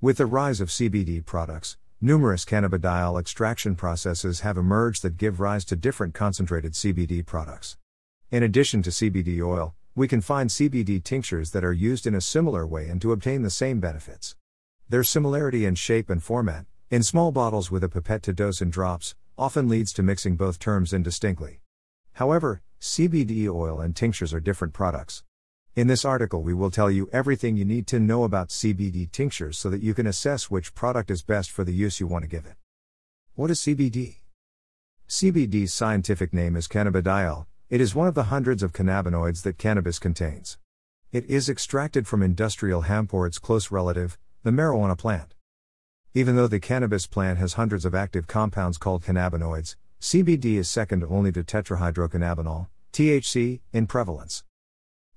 With the rise of CBD products, numerous cannabidiol extraction processes have emerged that give rise to different concentrated CBD products. In addition to CBD oil, we can find CBD tinctures that are used in a similar way and to obtain the same benefits. Their similarity in shape and format, in small bottles with a pipette to dose in drops, often leads to mixing both terms indistinctly. However, CBD oil and tinctures are different products. In this article, we will tell you everything you need to know about CBD tinctures so that you can assess which product is best for the use you want to give it. What is CBD? CBD's scientific name is cannabidiol. It is one of the hundreds of cannabinoids that cannabis contains. It is extracted from industrial hemp or its close relative, the marijuana plant. Even though the cannabis plant has hundreds of active compounds called cannabinoids, CBD is second only to tetrahydrocannabinol, THC, in prevalence.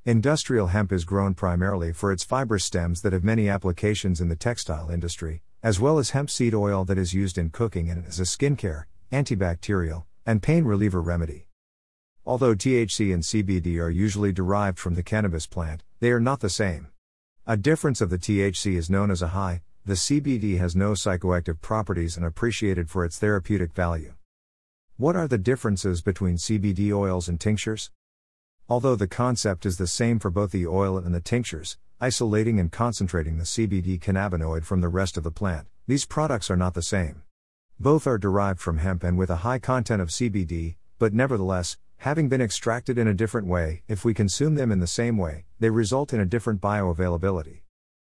Industrial hemp is grown primarily for its fibrous stems that have many applications in the textile industry, as well as hemp seed oil that is used in cooking and as a skincare, antibacterial, and pain reliever remedy. Although THC and CBD are usually derived from the cannabis plant, they are not the same. A difference of the THC is known as a high, the CBD has no psychoactive properties and appreciated for its therapeutic value. What are the differences between CBD oils and tinctures? Although the concept is the same for both the oil and the tinctures, isolating and concentrating the CBD cannabinoid from the rest of the plant, these products are not the same. Both are derived from hemp and with a high content of CBD, but nevertheless, having been extracted in a different way, if we consume them in the same way, they result in a different bioavailability.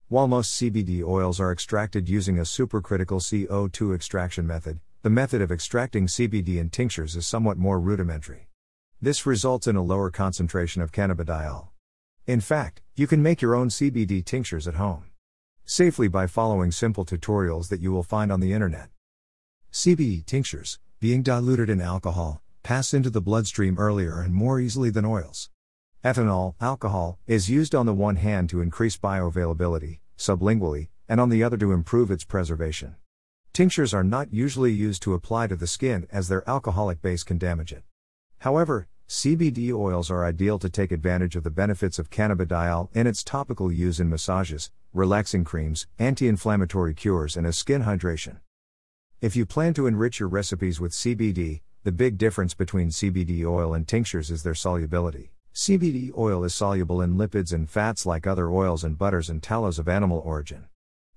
While most CBD oils are extracted using a supercritical CO2 extraction method, the method of extracting CBD in tinctures is somewhat more rudimentary. This results in a lower concentration of cannabidiol. In fact, you can make your own CBD tinctures at home, safely by following simple tutorials that you will find on the internet. CBD tinctures, being diluted in alcohol, pass into the bloodstream earlier and more easily than oils. Ethanol, alcohol, is used on the one hand to increase bioavailability, sublingually, and on the other to improve its preservation. Tinctures are not usually used to apply to the skin as their alcoholic base can damage it. However, CBD oils are ideal to take advantage of the benefits of cannabidiol in its topical use in massages, relaxing creams, anti-inflammatory cures, and as skin hydration. If you plan to enrich your recipes with CBD, the big difference between CBD oil and tinctures is their solubility. CBD oil is soluble in lipids and fats like other oils and butters and tallows of animal origin.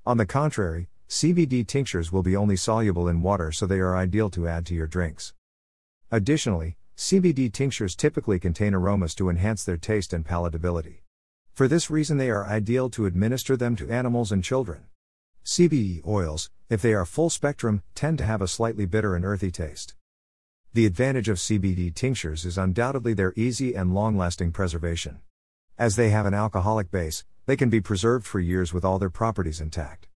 On the contrary, CBD tinctures will be only soluble in water, so they are ideal to add to your drinks. Additionally, CBD tinctures typically contain aromas to enhance their taste and palatability. For this reason, they are ideal to administer them to animals and children. CBD oils, if they are full spectrum, tend to have a slightly bitter and earthy taste. The advantage of CBD tinctures is undoubtedly their easy and long-lasting preservation. As they have an alcoholic base, they can be preserved for years with all their properties intact.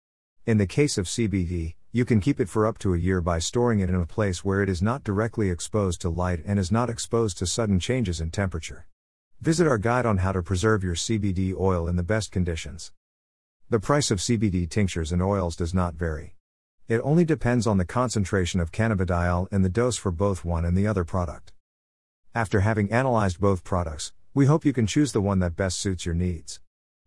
In the case of CBD, you can keep it for up to a year by storing it in a place where it is not directly exposed to light and is not exposed to sudden changes in temperature. Visit our guide on how to preserve your CBD oil in the best conditions. The price of CBD tinctures and oils does not vary. It only depends on the concentration of cannabidiol and the dose for both one and the other product. After having analyzed both products, we hope you can choose the one that best suits your needs.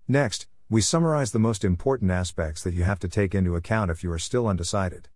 Next, we summarize the most important aspects that you have to take into account if you are still undecided.